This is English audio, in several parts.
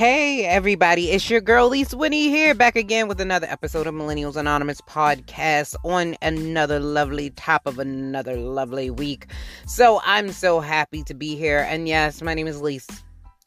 Hey everybody, it's your girl Lease Winnie here, back again with another episode of Millennials Anonymous podcast on another lovely top of another lovely week. So I'm so happy to be here, and yes, my name is Lease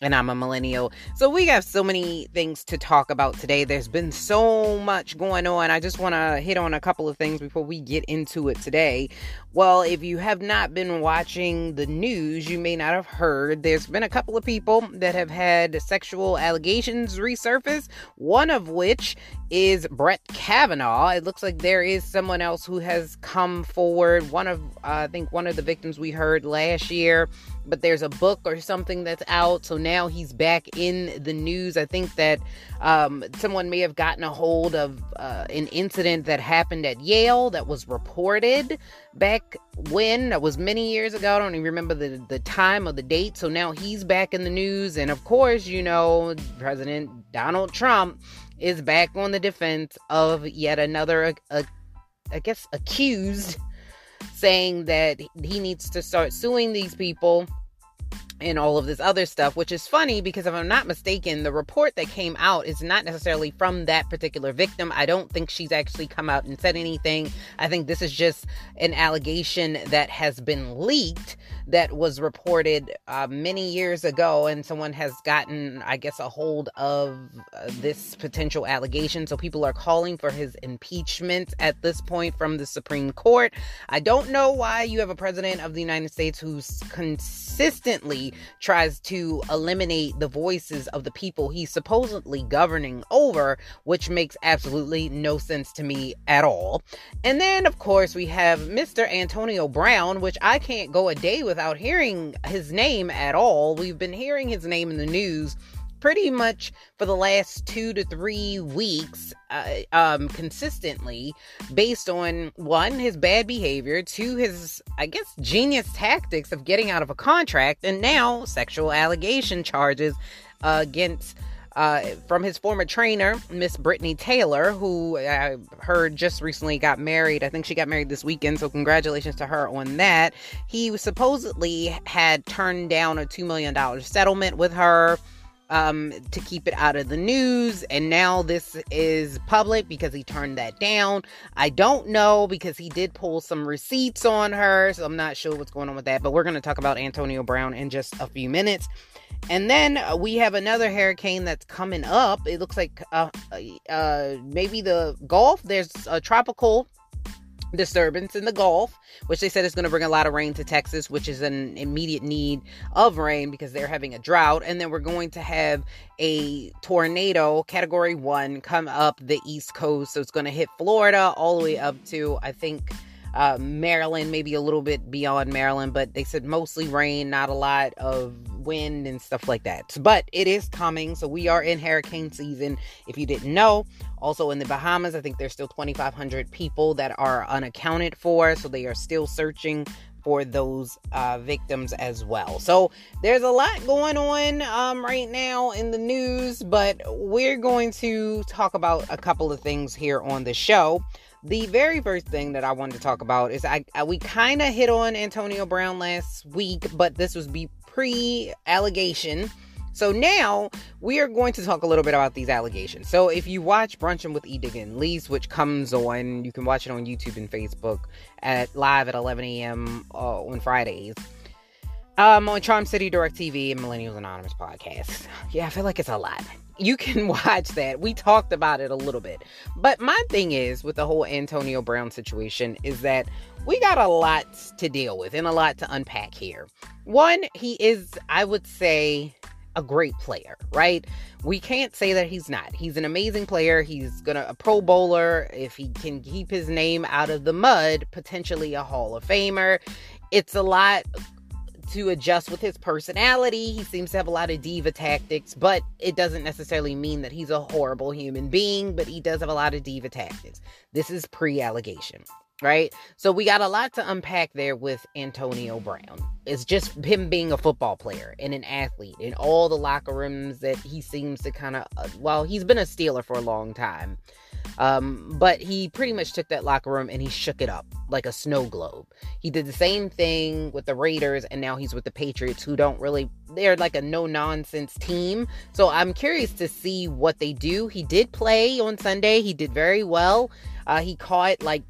and I'm a millennial. So we have so many things to talk about today. There's been so much going on. I just want to hit on a couple of things before we get into it today. Well, if you have not been watching the news, you may not have heard. There's been a couple of people that have had sexual allegations resurface, one of which is Brett Kavanaugh. It looks like there is someone else who has come forward. I think one of the victims we heard last year, but there's a book or something that's out. So now he's back in the news. I think that someone may have gotten a hold of an incident that happened at Yale that was reported back when. That was many years ago. I don't even remember the time or the date. So now he's back in the news. And of course, you know, President Donald Trump is back on the defense of yet another, accused, saying that he needs to start suing these people and all of this other stuff, which is funny because if I'm not mistaken, the report that came out is not necessarily from that particular victim. I don't think she's actually come out and said anything. I think this is just an allegation that has been leaked that was reported many years ago, and someone has gotten, I guess, a hold of this potential allegation. So people are calling for his impeachment at this point from the Supreme Court. I don't know why you have a president of the United States who's consistently tries to eliminate the voices of the people he's supposedly governing over, which makes absolutely no sense to me at all. And then, of course, we have Mr. Antonio Brown, which I can't go a day without hearing his name at all. We've been hearing his name in the news pretty much for the last 2 to 3 weeks consistently, based on, one, his bad behavior, two, his, I guess, genius tactics of getting out of a contract, and now sexual allegation charges against from his former trainer, Miss Brittany Taylor, who I heard just recently got married. I think she got married this weekend, so congratulations to her on that. He supposedly had turned down a $2 million settlement with her to keep it out of the news, and now this is public because he turned that down. I don't know, because he did pull some receipts on her, so I'm not sure what's going on with that, but we're going to talk about Antonio Brown in just a few minutes. And then we have another hurricane that's coming up. It looks like maybe the Gulf. There's a tropical disturbance in the Gulf, which they said is going to bring a lot of rain to Texas, which is an immediate need of rain because they're having a drought. And then we're going to have a tornado, category 1, come up the East Coast. So it's going to hit Florida all the way up to, I think, Maryland, maybe a little bit beyond Maryland, but they said mostly rain, not a lot of wind and stuff like that. But it is coming, so we are in hurricane season, if you didn't know. Also in the Bahamas, I think there's still 2,500 people that are unaccounted for, so they are still searching for those victims as well. So there's a lot going on right now in the news, but we're going to talk about a couple of things here on the show. The very first thing that I wanted to talk about is we kind of hit on Antonio Brown last week, but this was pre-allegation. So now we are going to talk a little bit about these allegations. So if you watch Brunching with E. Diggin' Lease, which comes on, you can watch it on YouTube and Facebook live at 11 a.m. On Fridays. On Charm City Direct TV and Millennials Anonymous podcast. Yeah, I feel like it's a lot. You can watch that. We talked about it a little bit. But my thing is, with the whole Antonio Brown situation, is that we got a lot to deal with and a lot to unpack here. One, he is, I would say, a great player, right? We can't say that he's not. He's an amazing player. He's a Pro Bowler. If he can keep his name out of the mud, potentially a Hall of Famer. It's a lot to adjust with his personality. He seems to have a lot of diva tactics, but it doesn't necessarily mean that he's a horrible human being, but he does have a lot of diva tactics. This is pre-allegation, right? So we got a lot to unpack there with Antonio Brown. It's just him being a football player and an athlete and all the locker rooms that he seems to he's been a Steeler for a long time. But he pretty much took that locker room and he shook it up like a snow globe. He did the same thing with the Raiders, and now he's with the Patriots, who don't really, they're like a no-nonsense team. So I'm curious to see what they do. He did play on Sunday. He did very well. He caught like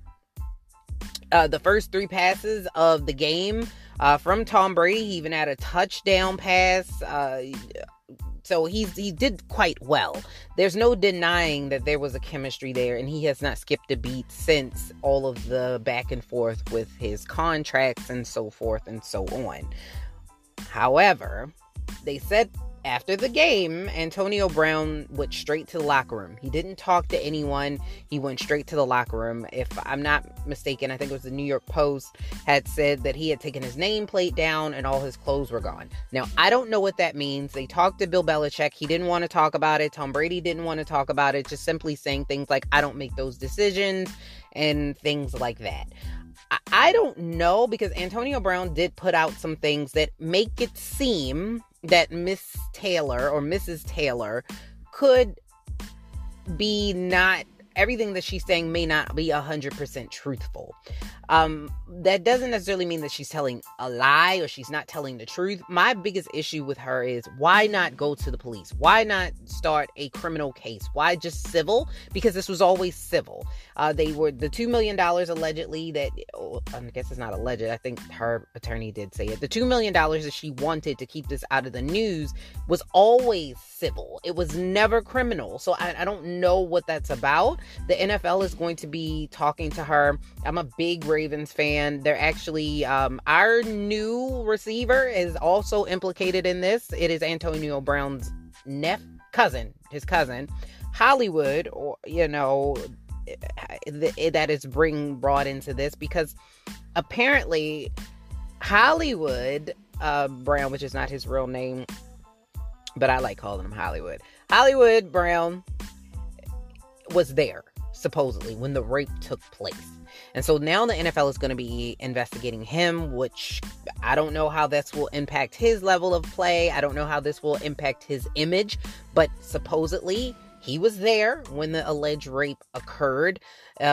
the first three passes of the game from Tom Brady. He even had a touchdown pass. So he did quite well. There's no denying that there was a chemistry there, and he has not skipped a beat since all of the back and forth with his contracts and so forth and so on. However, they said after the game, Antonio Brown went straight to the locker room. He didn't talk to anyone. He went straight to the locker room. If I'm not mistaken, I think it was the New York Post had said that he had taken his nameplate down and all his clothes were gone. Now, I don't know what that means. They talked to Bill Belichick. He didn't want to talk about it. Tom Brady didn't want to talk about it. Just simply saying things like, I don't make those decisions and things like that. I don't know, because Antonio Brown did put out some things that make it seem that Miss Taylor or Mrs. Taylor could be not, everything that she's saying may not be 100% truthful. That doesn't necessarily mean that she's telling a lie or she's not telling the truth. My biggest issue with her is, why not go to the police? Why not start a criminal case? Why just civil? Because this was always civil. They were the $2 million allegedly that, oh, I guess it's not alleged. I think her attorney did say it. The $2 million that she wanted to keep this out of the news was always civil. It was never criminal. So I don't know what that's about. The NFL is going to be talking to her. I'm a big Ravens fan. They're actually, our new receiver is also implicated in this. It is Antonio Brown's cousin, Hollywood, or, you know, that is brought into this because apparently Hollywood Brown, which is not his real name, but I like calling him Hollywood. Hollywood Brown was there, supposedly, when the rape took place. And so now the NFL is going to be investigating him, which I don't know how this will impact his level of play. I don't know how this will impact his image, but supposedly he was there when the alleged rape occurred.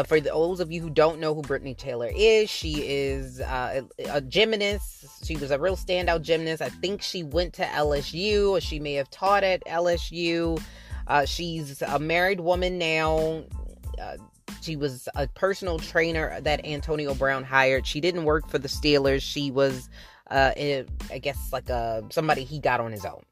For those of you who don't know who Brittany Taylor is, she is a gymnast. She was a real standout gymnast. I think she went to LSU, or she may have taught at LSU. She's a married woman now. She was a personal trainer that Antonio Brown hired. She didn't work for the Steelers. She was, I guess, like somebody he got on his own.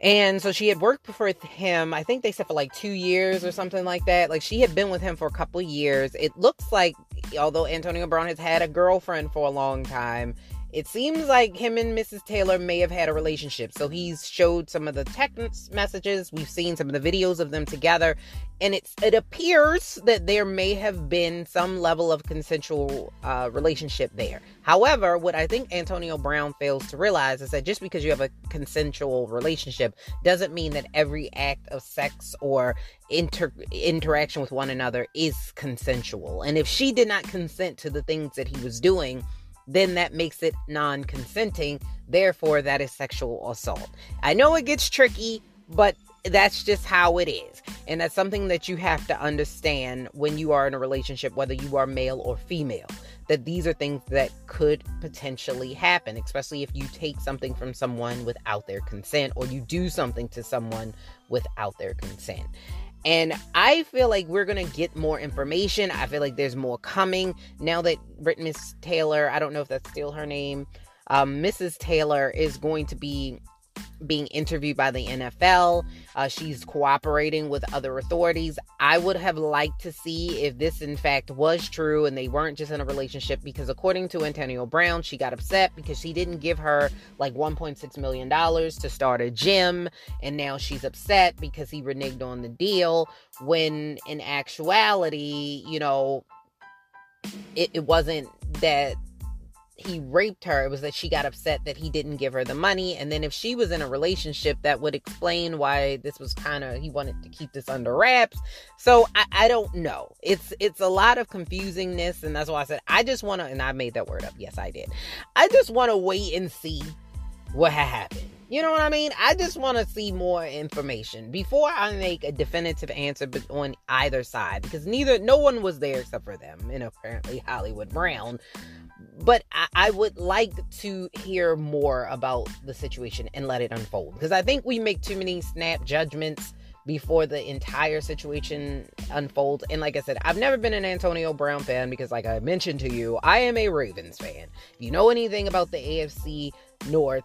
And so she had worked for him, I think they said for like 2 years or something like that. Like, she had been with him for a couple years. It looks like, although Antonio Brown has had a girlfriend for a long time, it seems like him and Mrs. Taylor may have had a relationship. So he's showed some of the text messages. We've seen some of the videos of them together. And it appears that there may have been some level of consensual relationship there. However, what I think Antonio Brown fails to realize is that just because you have a consensual relationship doesn't mean that every act of sex or interaction with one another is consensual. And if she did not consent to the things that he was doing, then that makes it non-consenting. Therefore, that is sexual assault. I know it gets tricky, but that's just how it is. And that's something that you have to understand when you are in a relationship, whether you are male or female, that these are things that could potentially happen, especially if you take something from someone without their consent, or you do something to someone without their consent. And I feel like we're going to get more information. I feel like there's more coming now that Brittany Taylor, I don't know if that's still her name, Mrs. Taylor is going to be being interviewed by the NFL. She's cooperating with other authorities. I would have liked to see if this in fact was true and they weren't just in a relationship, because according to Antonio Brown, she got upset because he didn't give her like $1.6 million to start a gym, and now she's upset because he reneged on the deal, when in actuality, you know, it wasn't that he raped her. It was that she got upset that he didn't give her the money. And then if she was in a relationship, that would explain why this was kind of, he wanted to keep this under wraps. So I don't know. It's a lot of confusingness. And that's why I said, I just want to, and I made that word up. Yes, I did. I just want to wait and see what happened. You know what I mean? I just want to see more information before I make a definitive answer on either side, because no one was there except for them and apparently Hollywood Brown. But I would like to hear more about the situation and let it unfold, because I think we make too many snap judgments before the entire situation unfolds. And like I said, I've never been an Antonio Brown fan because, like I mentioned to you, I am a Ravens fan. If you know anything about the AFC North,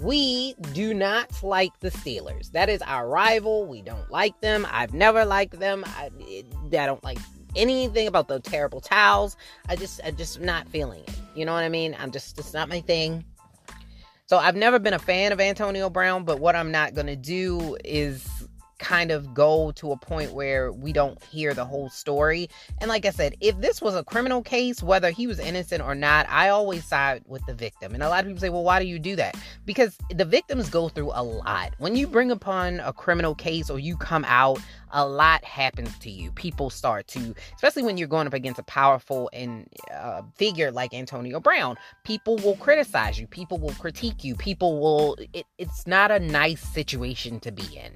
we do not like the Steelers. That is our rival. We don't like them. I've never liked them. I don't like anything about those terrible towels. I just not feeling it. You know what I mean? It's not my thing. So I've never been a fan of Antonio Brown, but what I'm not going to do is kind of go to a point where we don't hear the whole story. And like I said, if this was a criminal case, whether he was innocent or not, I always side with the victim. And a lot of people say, well, why do you do that? Because the victims go through a lot. When you bring upon a criminal case or you come out, a lot happens to you. People start to, especially when you're going up against a powerful and figure like Antonio Brown, people will criticize you. People will critique you. It's not a nice situation to be in.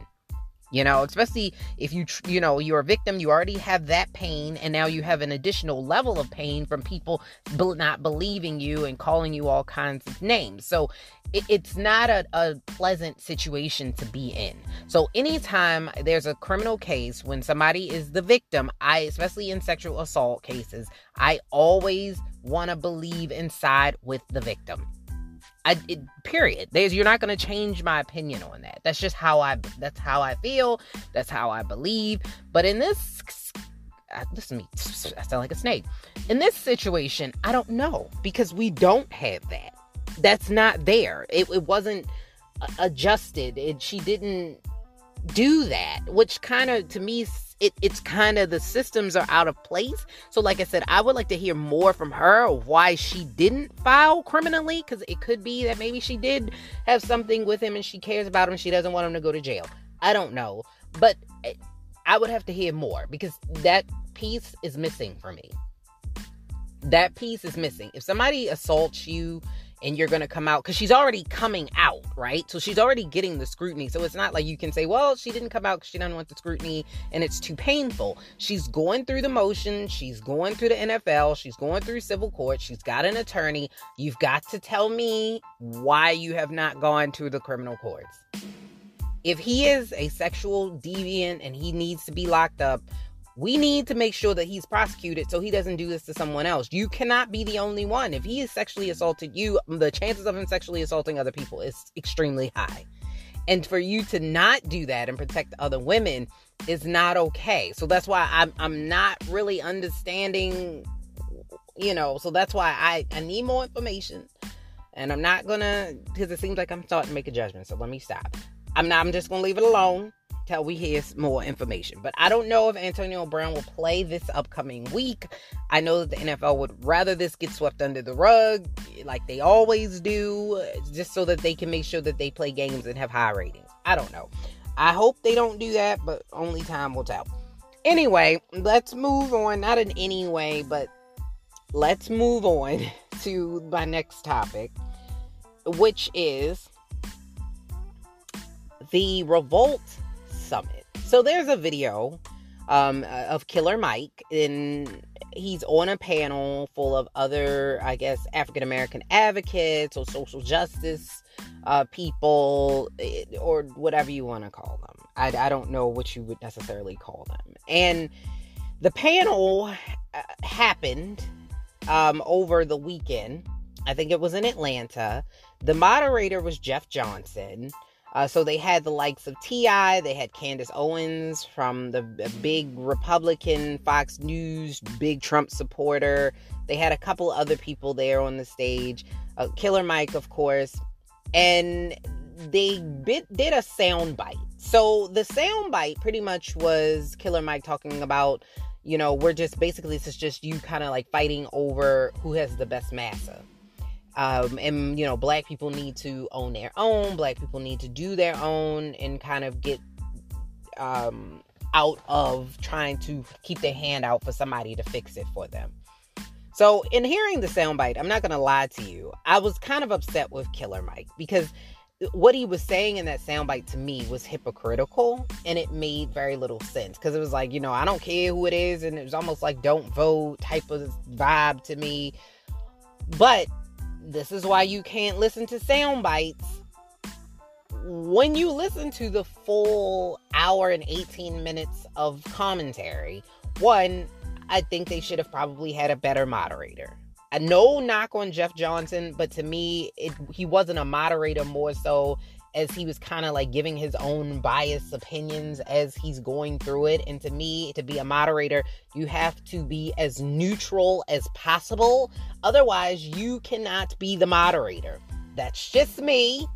You know, especially if you're a victim, you already have that pain, and now you have an additional level of pain from people not believing you and calling you all kinds of names. So it's not a pleasant situation to be in. So anytime there's a criminal case, when somebody is the victim, especially in sexual assault cases, I always want to believe and side with the victim. Period. You're not going to change my opinion on that. That's just that's how I feel. That's how I believe. But in this, listen to me, I sound like a snake. In this situation, I don't know, because we don't have that. That's not there. It wasn't adjusted. She didn't do that, which kind of, to me, it's kind of, the systems are out of place. So like I said, I would like to hear more from her why she didn't file criminally, because it could be that maybe she did have something with him and she cares about him. She doesn't want him to go to jail. I don't know, but I would have to hear more, because that piece is missing for me. That piece is missing. If somebody assaults you and you're going to come out, because she's already coming out, right? So she's already getting the scrutiny. So it's not like you can say, well, she didn't come out because she doesn't want the scrutiny and it's too painful. She's going through the motion. She's going through the NFL. She's going through civil court. She's got an attorney. You've got to tell me why you have not gone to the criminal courts. If he is a sexual deviant and he needs to be locked up, we need to make sure that he's prosecuted so he doesn't do this to someone else. You cannot be the only one. If he has sexually assaulted you, the chances of him sexually assaulting other people is extremely high. And for you to not do that and protect other women is not okay. So that's why I'm not really understanding, so that's why I need more information. And I'm not going to, because it seems like I'm starting to make a judgment, so let me stop. I'm just going to leave it alone till we hear more information. But I don't know if Antonio Brown will play this upcoming week. I know that the NFL would rather this get swept under the rug, like they always do, just so that they can make sure that they play games and have high ratings. I don't know. I hope they don't do that, but only time will tell. Anyway, let's move on. Not in any way, but let's move on to my next topic, which is the Revolt Summit. So there's a video of Killer Mike, and he's on a panel full of other, I guess, African American advocates or social justice people, or whatever you want to call them. I don't know what you would necessarily call them. And the panel happened over the weekend. I think it was in Atlanta. The moderator was Jeff Johnson. So they had the likes of T.I., they had Candace Owens from the big Republican Fox News, big Trump supporter. They had a couple other people there on the stage, Killer Mike, of course, and they did a soundbite. So the soundbite pretty much was Killer Mike talking about, we're just basically, it's just you kind of like fighting over who has the best massa. And black people need to own their own, black people need to do their own and kind of get out of trying to keep their hand out for somebody to fix it for them. So in hearing the soundbite, I'm not going to lie to you, I was kind of upset with Killer Mike, because what he was saying in that soundbite to me was hypocritical, and it made very little sense, because it was like, you know, I don't care who it is, and it was almost like don't vote type of vibe to me. But this is why you can't listen to soundbites. When you listen to the full hour and 18 minutes of commentary, one, I think they should have probably had a better moderator. No knock on Jeff Johnson, but to me, he wasn't a moderator, more so as he was kind of like giving his own biased opinions as he's going through it. And to me, to be a moderator, you have to be as neutral as possible. Otherwise, you cannot be the moderator. That's just me.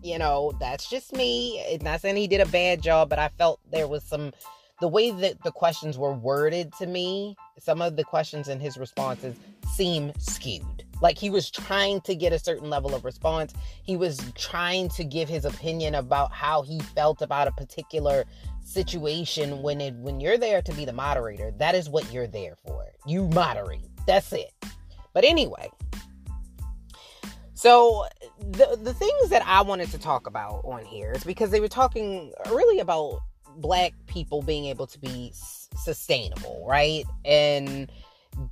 You know, that's just me. It's not saying he did a bad job, but I felt there was some... the way that the questions were worded to me, some of the questions and his responses seem skewed. Like he was trying to get a certain level of response. He was trying to give his opinion about how he felt about a particular situation. When you're there to be the moderator, that is what you're there for. You moderate. That's it. But anyway, so the things that I wanted to talk about on here is because they were talking really about Black people being able to be sustainable, right? And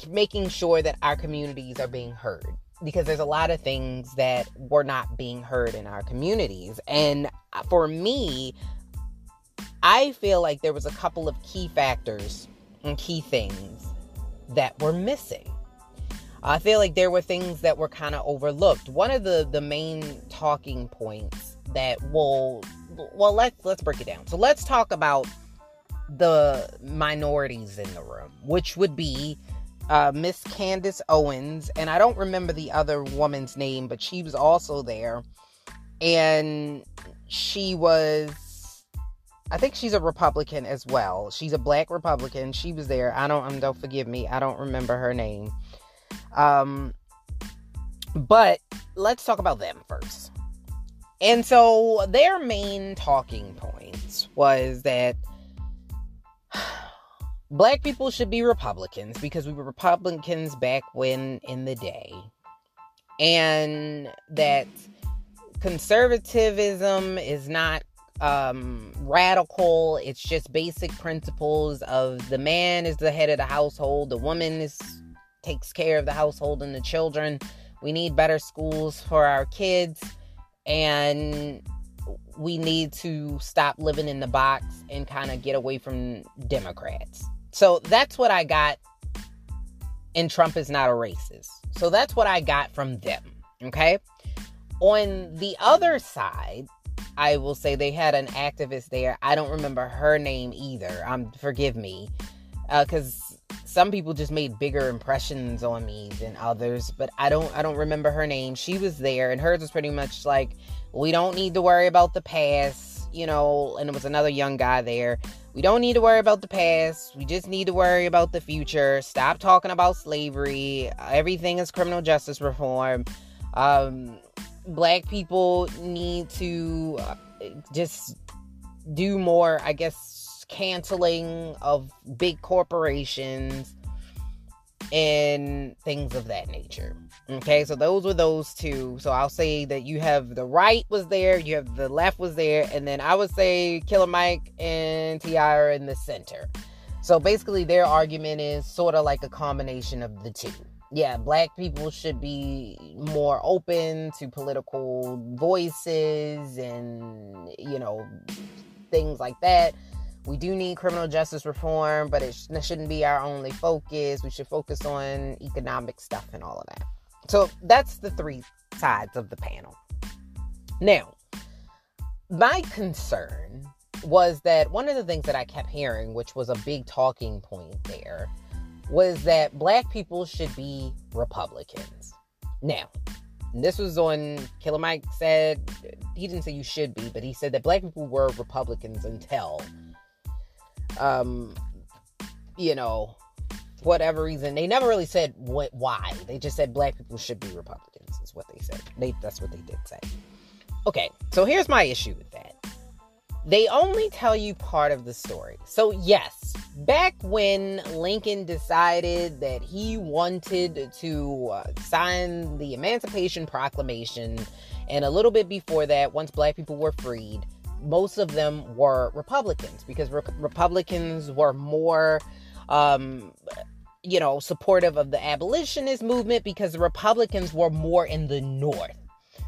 making sure that our communities are being heard, because there's a lot of things that were not being heard in our communities. And for me, I feel like there was a couple of key factors and key things that were missing. I feel like there were things that were kind of overlooked. One of the main talking points that let's break it down. So let's talk about the minorities in the room, which would be Miss Candace Owens, and I don't remember the other woman's name, but she was also there, and I think she's a Republican as well. She's a Black Republican. She was there. Don't forgive me. I don't remember her name. But let's talk about them first. And so their main talking points was that Black people should be Republicans because we were Republicans back when in the day. And that conservatism is not radical. It's just basic principles of the man is the head of the household. The woman takes care of the household and the children. We need better schools for our kids. And we need to stop living in the box and kind of get away from Democrats. So that's what I got. And Trump is not a racist. So that's what I got from them. Okay. On the other side, I will say they had an activist there. I don't remember her name either. Forgive me. Because some people just made bigger impressions on me than others, but I don't remember her name. She was there, and hers was pretty much like, we don't need to worry about the past, you know, and it was another young guy there. We don't need to worry about the past. We just need to worry about the future. Stop talking about slavery. Everything is criminal justice reform. Black people need to just do more, I guess, canceling of big corporations and things of that nature. Okay, so those were those two. So I'll say that you have the right was there, you have the left was there, and then I would say Killer Mike and T.I. are in the center. So basically their argument is sort of like a combination of the two. Yeah, Black people should be more open to political voices and, you know, things like that. We do need criminal justice reform, but it shouldn't be our only focus. We should focus on economic stuff and all of that. So that's the three sides of the panel. Now, my concern was that one of the things that I kept hearing, which was a big talking point there, was that Black people should be Republicans. Now, this was on Killer Mike said, he didn't say you should be, but he said that Black people were Republicans until... you know, whatever reason. They never really said why. They just said Black people should be Republicans is what they said. That's what they did say. Okay, so here's my issue with that. They only tell you part of the story. So yes, back when Lincoln decided that he wanted to sign the Emancipation Proclamation, and a little bit before that, once black people were freed, most of them were Republicans, because Republicans were more, supportive of the abolitionist movement, because the Republicans were more in the North.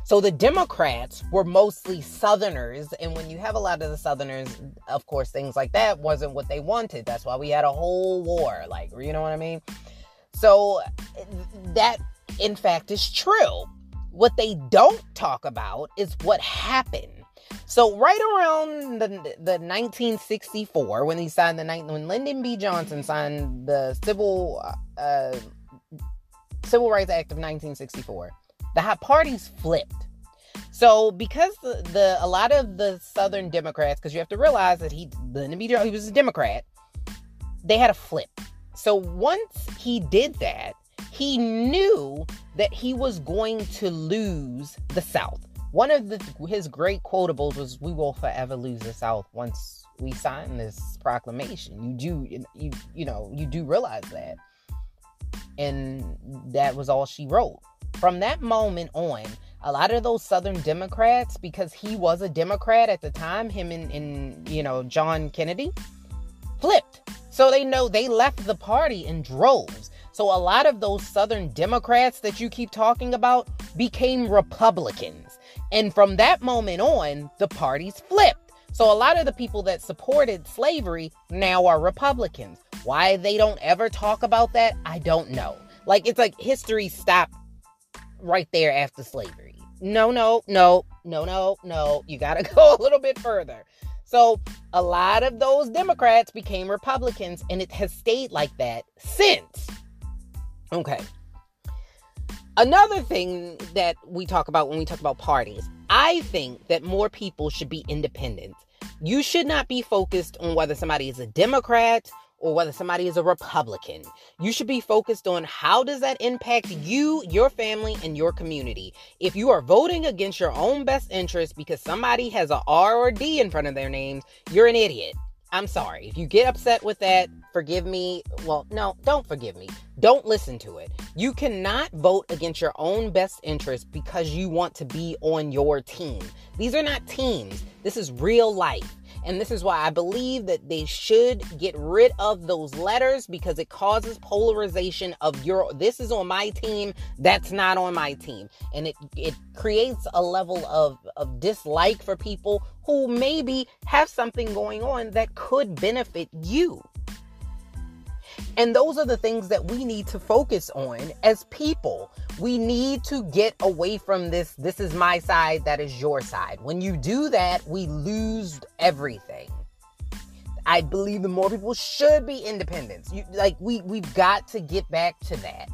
So the Democrats were mostly Southerners, and when you have a lot of the Southerners, of course, things like that wasn't what they wanted. That's why we had a whole war, like, you know what I mean? So that, in fact, is true. What they don't talk about is what happened. So right around the 1964, when he signed when Lyndon B. Johnson signed the Civil Rights Act of 1964, the hot parties flipped. So because a lot of the Southern Democrats, because you have to realize that Lyndon B. Johnson was a Democrat, they had a flip. So once he did that, he knew that he was going to lose the South. One of his great quotables was, "We will forever lose the South once we sign this proclamation." You do realize that, and that was all she wrote. From that moment on, a lot of those Southern Democrats, because he was a Democrat at the time, him and John Kennedy, flipped. So they left the party in droves. So a lot of those Southern Democrats that you keep talking about became Republicans. And from that moment on, the parties flipped. So a lot of the people that supported slavery now are Republicans. Why they don't ever talk about that, I don't know. Like, it's like history stopped right there after slavery. No. You gotta go a little bit further. So a lot of those Democrats became Republicans, and it has stayed like that since. Okay. Another thing that we talk about when we talk about parties, I think that more people should be independent. You should not be focused on whether somebody is a Democrat or whether somebody is a Republican. You should be focused on how does that impact you, your family, and your community. If you are voting against your own best interest because somebody has a R or D in front of their names, you're an idiot. I'm sorry. If you get upset with that, forgive me. Well, no, don't forgive me. Don't listen to it. You cannot vote against your own best interest because you want to be on your team. These are not teams. This is real life. And this is why I believe that they should get rid of those letters, because it causes polarization of this is on my team, that's not on my team. And it creates a level of dislike for people who maybe have something going on that could benefit you. And those are the things that we need to focus on as people. We need to get away from this is my side, that is your side. When you do that, we lose everything. I believe that more people should be independents. We've got to get back to that,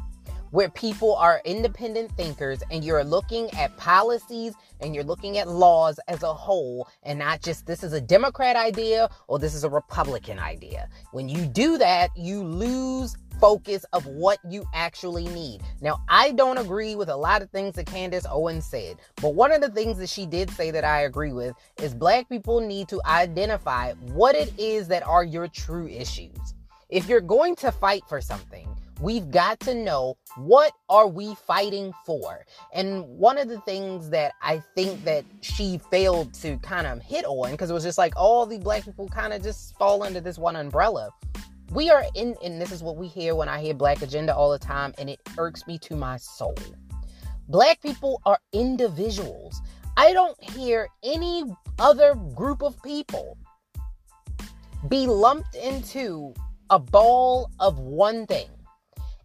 where people are independent thinkers and you're looking at policies and you're looking at laws as a whole, and not just this is a Democrat idea or this is a Republican idea. When you do that, you lose focus of what you actually need. Now, I don't agree with a lot of things that Candace Owens said, but one of the things that she did say that I agree with is black people need to identify what it is that are your true issues. If you're going to fight for something, we've got to know, what are we fighting for? And one of the things that I think that she failed to kind of hit on, because it was just like all the black people kind of just fall under this one umbrella. We are in, and this is what we hear when I hear Black Agenda all the time, and it irks me to my soul. Black people are individuals. I don't hear any other group of people be lumped into a ball of one thing.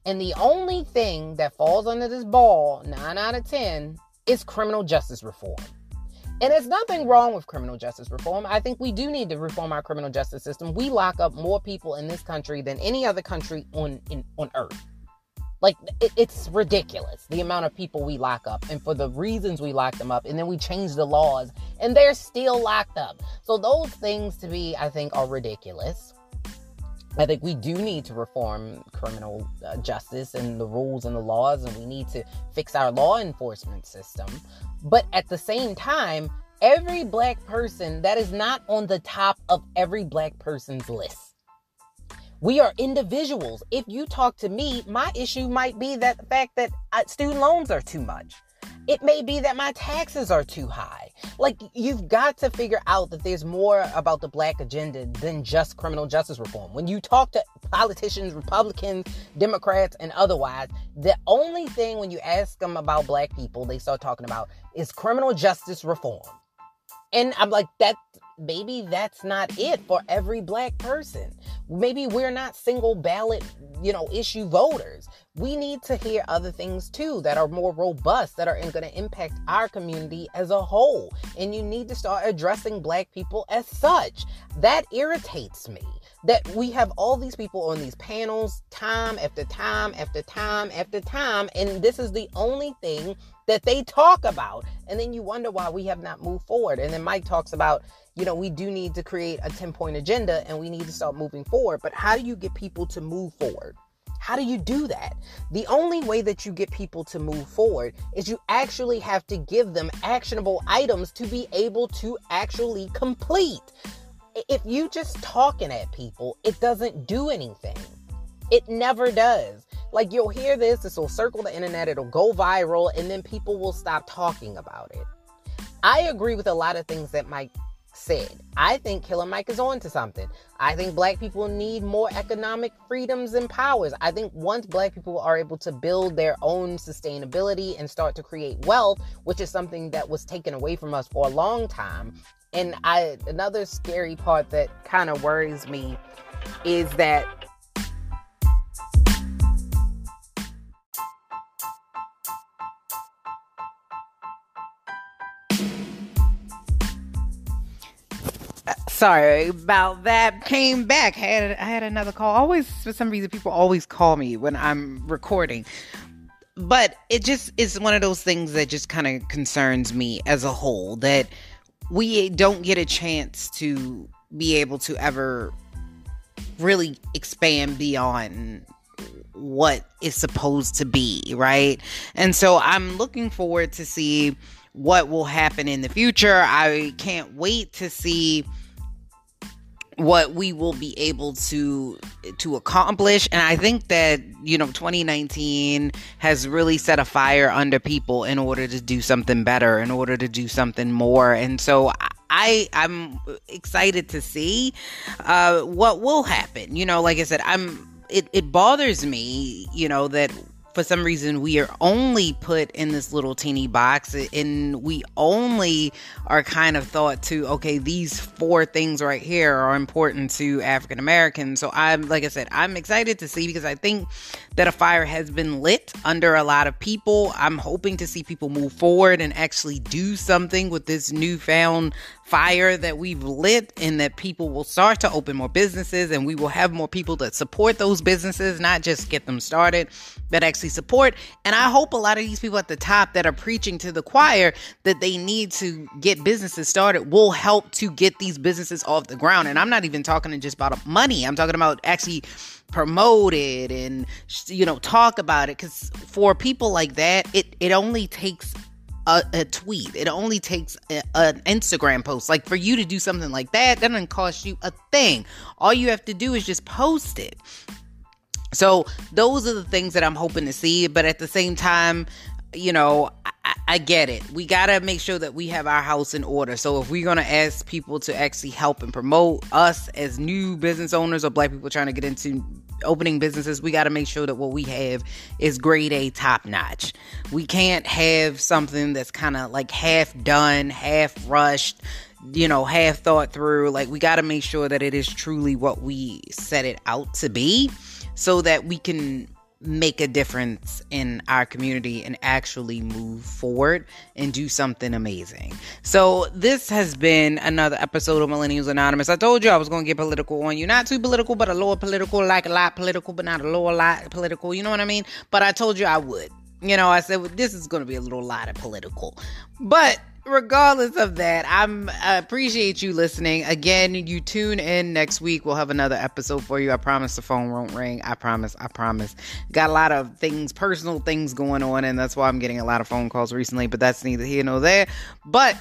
And the only thing that falls under this ball, 9 out of 10, is criminal justice reform. And there's nothing wrong with criminal justice reform. I think we do need to reform our criminal justice system. We lock up more people in this country than any other country on earth. Like, it's ridiculous, the amount of people we lock up, and for the reasons we lock them up, and then we change the laws, and they're still locked up. So those things, to me, I think, are ridiculous. I think we do need to reform criminal justice and the rules and the laws, and we need to fix our law enforcement system. But at the same time, every black person, that is not on the top of every black person's list. We are individuals. If you talk to me, my issue might be that the fact that student loans are too much. It may be that my taxes are too high. Like, you've got to figure out that there's more about the black agenda than just criminal justice reform. When you talk to politicians, Republicans, Democrats, and otherwise, the only thing when you ask them about black people, they start talking about is criminal justice reform. And I'm like, maybe that's not it for every black person. Maybe we're not single ballot, issue voters. We need to hear other things too that are more robust, that are going to impact our community as a whole. And you need to start addressing black people as such. That irritates me, that we have all these people on these panels time after time after time after time, and this is the only thing that they talk about. And then you wonder why we have not moved forward. And then Mike talks about, we do need to create a 10-point agenda and we need to start moving forward. But how do you get people to move forward? How do you do that? The only way that you get people to move forward is you actually have to give them actionable items to be able to actually complete. If you just talking at people, it doesn't do anything. It never does. Like, you'll hear this will circle the internet, it'll go viral, and then people will stop talking about it. I agree with a lot of things that Mike said. I think Killer Mike is on to something. I think black people need more economic freedoms and powers. I think once black people are able to build their own sustainability and start to create wealth, which is something that was taken away from us for a long time. And another scary part that kind of worries me is that sorry about that. Came back. I had another call. Always, for some reason, people always call me when I'm recording. But it just is one of those things that just kind of concerns me as a whole, that we don't get a chance to be able to ever really expand beyond what is supposed to be, right? And so I'm looking forward to see what will happen in the future. I can't wait to see what we will be able to accomplish. And I think that, 2019 has really set a fire under people in order to do something better, in order to do something more. And so I'm excited to see what will happen. Like I said, it bothers me, that for some reason we are only put in this little teeny box, and we only are kind of thought to, okay, these four things right here are important to African Americans. So I'm excited to see, because I think that a fire has been lit under a lot of people. I'm hoping to see people move forward and actually do something with this newfound fire that we've lit, and that people will start to open more businesses, and we will have more people that support those businesses, not just get them started, that actually support. And I hope a lot of these people at the top that are preaching to the choir that they need to get businesses started will help to get these businesses off the ground. And I'm not even talking just about money. I'm talking about actually promote it and, talk about it. Because for people like that, it only takes a tweet. It only takes an Instagram post. Like, for you to do something like that doesn't cost you a thing. All you have to do is just post it. So those are the things that I'm hoping to see. But at the same time, I get it. We got to make sure that we have our house in order. So if we're going to ask people to actually help and promote us as new business owners or black people trying to get into opening businesses, we got to make sure that what we have is grade A, top notch. We can't have something that's kind of like half done, half rushed, half thought through. Like, we got to make sure that it is truly what we set it out to be, so that we can make a difference in our community and actually move forward and do something amazing. So this has been another episode of Millennials Anonymous. I told you I was going to get political on you. Not too political, but a little political, like a lot political, but not a little lot political. You know what I mean? But I told you I would. I said, well, this is going to be a little lot of political. But regardless of that, I appreciate you listening. Again, you tune in next week. We'll have another episode for you. I promise the phone won't ring. I promise. Got a lot of things, personal things going on, and that's why I'm getting a lot of phone calls recently, but that's neither here nor there. But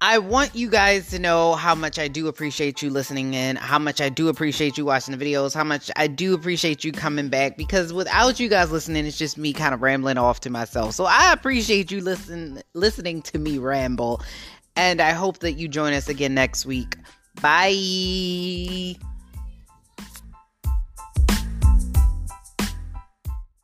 I want you guys to know how much I do appreciate you listening in, how much I do appreciate you watching the videos, how much I do appreciate you coming back, because without you guys listening, it's just me kind of rambling off to myself. So I appreciate you listening to me ramble, and I hope that you join us again next week. Bye.